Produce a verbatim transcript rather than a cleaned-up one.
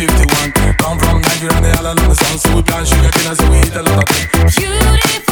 fifty-one, come from Nigeria and they all along the sun, so we plant sugar cane and so we eat a lot of things. Beautiful.